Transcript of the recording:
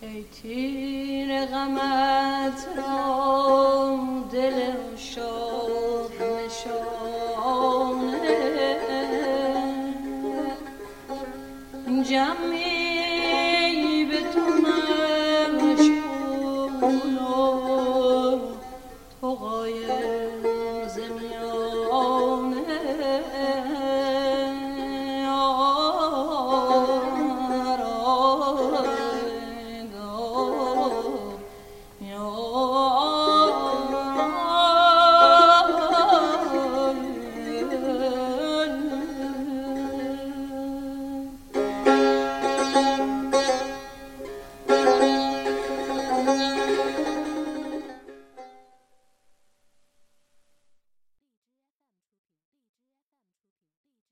ای تیر غمت را دل عاشق نشانه جمعی بتونم شکل و طغایه